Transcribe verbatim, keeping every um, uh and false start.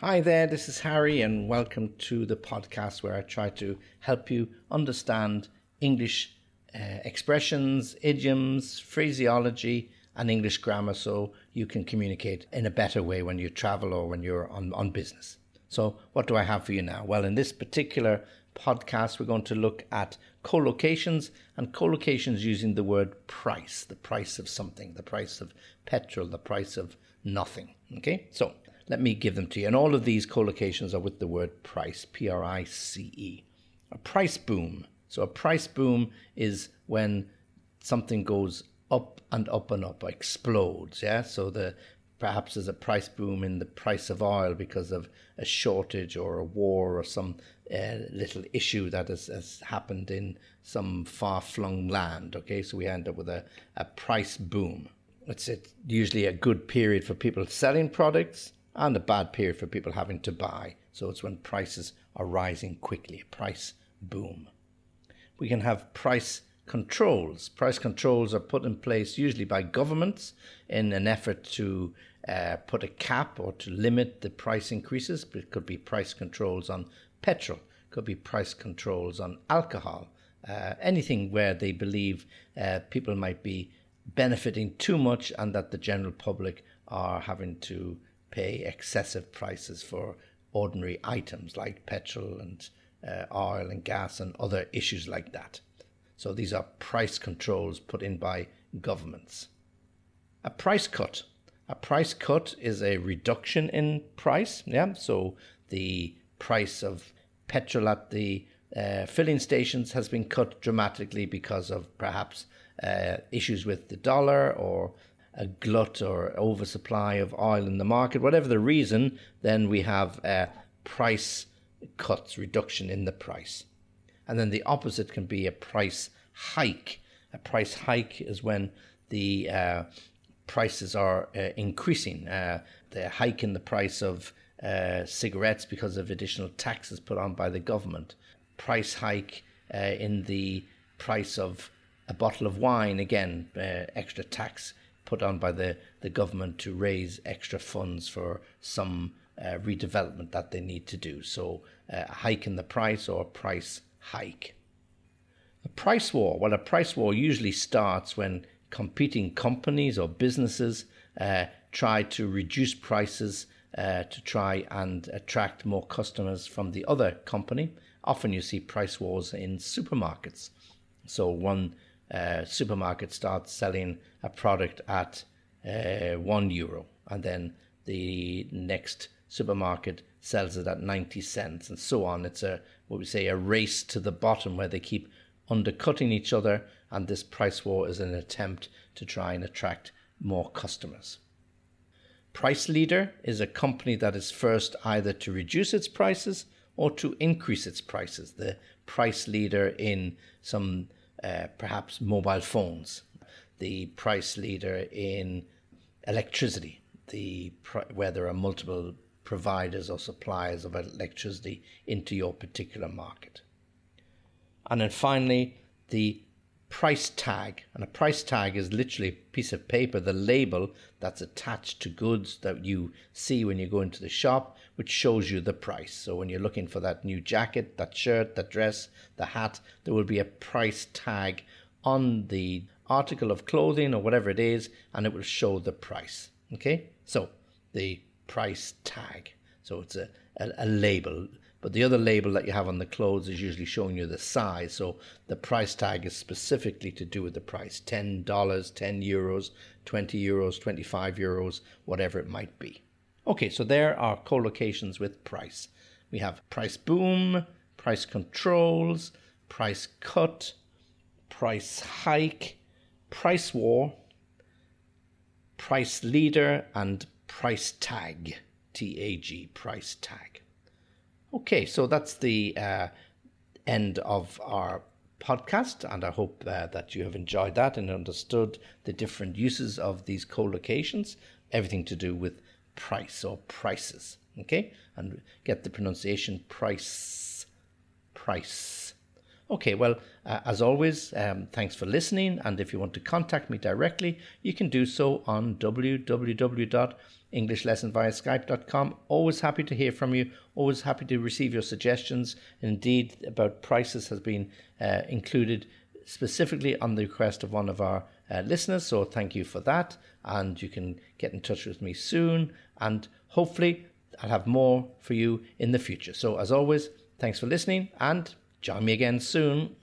Hi there, this is Harry and welcome to the podcast where I try to help you understand English uh, expressions, idioms, phraseology and English grammar so you can communicate in a better way when you travel or when you're on, on business. So what do I have for you now? Well, in this particular podcast, we're going to look at collocations and collocations using the word price, the price of something, the price of petrol, the price of nothing. Okay, so let me give them to you. And all of these collocations are with the word price, P R I C E. A price boom. So a price boom is when something goes up and up and up, explodes. Yeah. So the perhaps there's a price boom in the price of oil because of a shortage or a war or some uh, little issue that has, has happened in some far-flung land. Okay, so we end up with a, a price boom. It's a, usually a good period for people selling products and a bad period for people having to buy. So it's when prices are rising quickly, a price boom. We can have price controls. Price controls are put in place usually by governments in an effort to uh, put a cap or to limit the price increases. It could be price controls on petrol, could be price controls on alcohol, uh, anything where they believe uh, people might be benefiting too much and that the general public are having to pay excessive prices for ordinary items like petrol and uh, oil and gas and other issues like that. So these are price controls put in by governments. A price cut. A price cut is a reduction in price. Yeah. So the price of petrol at the uh, filling stations has been cut dramatically because of perhaps uh, issues with the dollar or a glut or oversupply of oil in the market, whatever the reason, then we have a price cuts, reduction in the price. And then the opposite can be a price hike. A price hike is when the uh, prices are uh, increasing. Uh, the hike in the price of uh, cigarettes because of additional taxes put on by the government. Price hike uh, in the price of a bottle of wine, again, uh, extra tax put on by the, the government to raise extra funds for some uh, redevelopment that they need to do. So uh, a hike in the price or a price hike. A price war. Well, a price war usually starts when competing companies or businesses uh, try to reduce prices uh, to try and attract more customers from the other company. Often you see price wars in supermarkets. So one Uh, supermarket starts selling a product at uh, one euro and then the next supermarket sells it at ninety cents and so on. It's a what we say a race to the bottom where they keep undercutting each other, and this price war is an attempt to try and attract more customers. Price leader is a company that is first either to reduce its prices or to increase its prices. The price leader in some Uh, perhaps mobile phones, the price leader in electricity, the pr- where there are multiple providers or suppliers of electricity into your particular market. And then finally, the price tag. And a price tag is literally a piece of paper, the label that's attached to goods that you see when you go into the shop, which shows you the price. So when you're looking for that new jacket, that shirt, that dress, the hat, there will be a price tag on the article of clothing or whatever it is, and it will show the price. Okay, so the price tag. So it's a, a, a label. But the other label that you have on the clothes is usually showing you the size. So the price tag is specifically to do with the price. ten dollars, ten euros, twenty euros, twenty-five euros, whatever it might be. Okay, so there are collocations with price. We have price boom, price controls, price cut, price hike, price war, price leader, and price tag, T A G, price tag. Okay, so that's the uh, end of our podcast, and I hope uh, that you have enjoyed that and understood the different uses of these collocations, everything to do with price or prices, okay? And get the pronunciation price, price. Okay, well, uh, as always, um, thanks for listening. And if you want to contact me directly, you can do so on w w w dot english lesson via skype dot com. Always happy to hear from you. Always happy to receive your suggestions. Indeed, about prices has been uh, included specifically on the request of one of our uh, listeners. So thank you for that. And you can get in touch with me soon. And hopefully I'll have more for you in the future. So as always, thanks for listening and join me again soon.